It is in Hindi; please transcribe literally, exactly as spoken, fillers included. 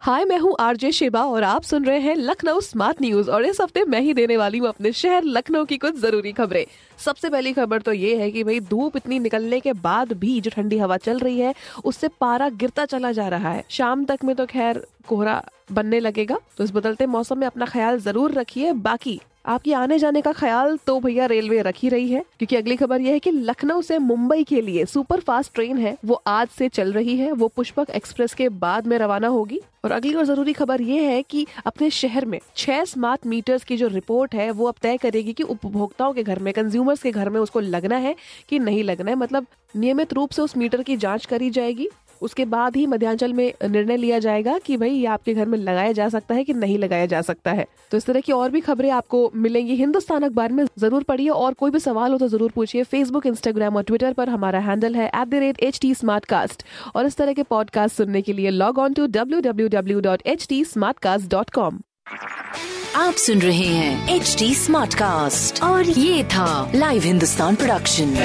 हाय, मैं हूँ आरजे शिबा और आप सुन रहे हैं लखनऊ स्मार्ट न्यूज और इस हफ्ते मैं ही देने वाली हूँ अपने शहर लखनऊ की कुछ जरूरी खबरें। सबसे पहली खबर तो ये है कि भाई धूप इतनी निकलने के बाद भी जो ठंडी हवा चल रही है उससे पारा गिरता चला जा रहा है। शाम तक में तो खैर कोहरा बनने लगेगा, तो इस बदलते मौसम में अपना ख्याल जरूर रखिए। बाकी आपकी आने जाने का ख्याल तो भैया रेलवे रख ही रही है, क्योंकि अगली खबर यह है कि लखनऊ से मुंबई के लिए सुपर फास्ट ट्रेन है वो आज से चल रही है, वो पुष्पक एक्सप्रेस के बाद में रवाना होगी। और अगली और जरूरी खबर यह है कि अपने शहर में छह स्मार्ट मीटर्स की जो रिपोर्ट है वो अब तय करेगी कि उपभोक्ताओं के घर में, कंज्यूमर्स के घर में उसको लगना है कि नहीं लगना है। मतलब नियमित रूप से उस मीटर की जाँच करी जाएगी, उसके बाद ही मध्यांचल में निर्णय लिया जाएगा कि भाई ये आपके घर में लगाया जा सकता है कि नहीं लगाया जा सकता है। तो इस तरह की और भी खबरें आपको मिलेंगी हिंदुस्तान अखबार में, जरूर पढ़िए। और कोई भी सवाल हो तो जरूर पूछिए। फेसबुक, इंस्टाग्राम और ट्विटर पर हमारा हैंडल है at the rate H T smart cast. और इस तरह के पॉडकास्ट सुनने के लिए log on to W W W dot H T smart cast dot com. आप सुन रहे हैं एच टी स्मार्ट कास्ट और ये था लाइव हिंदुस्तान प्रोडक्शन।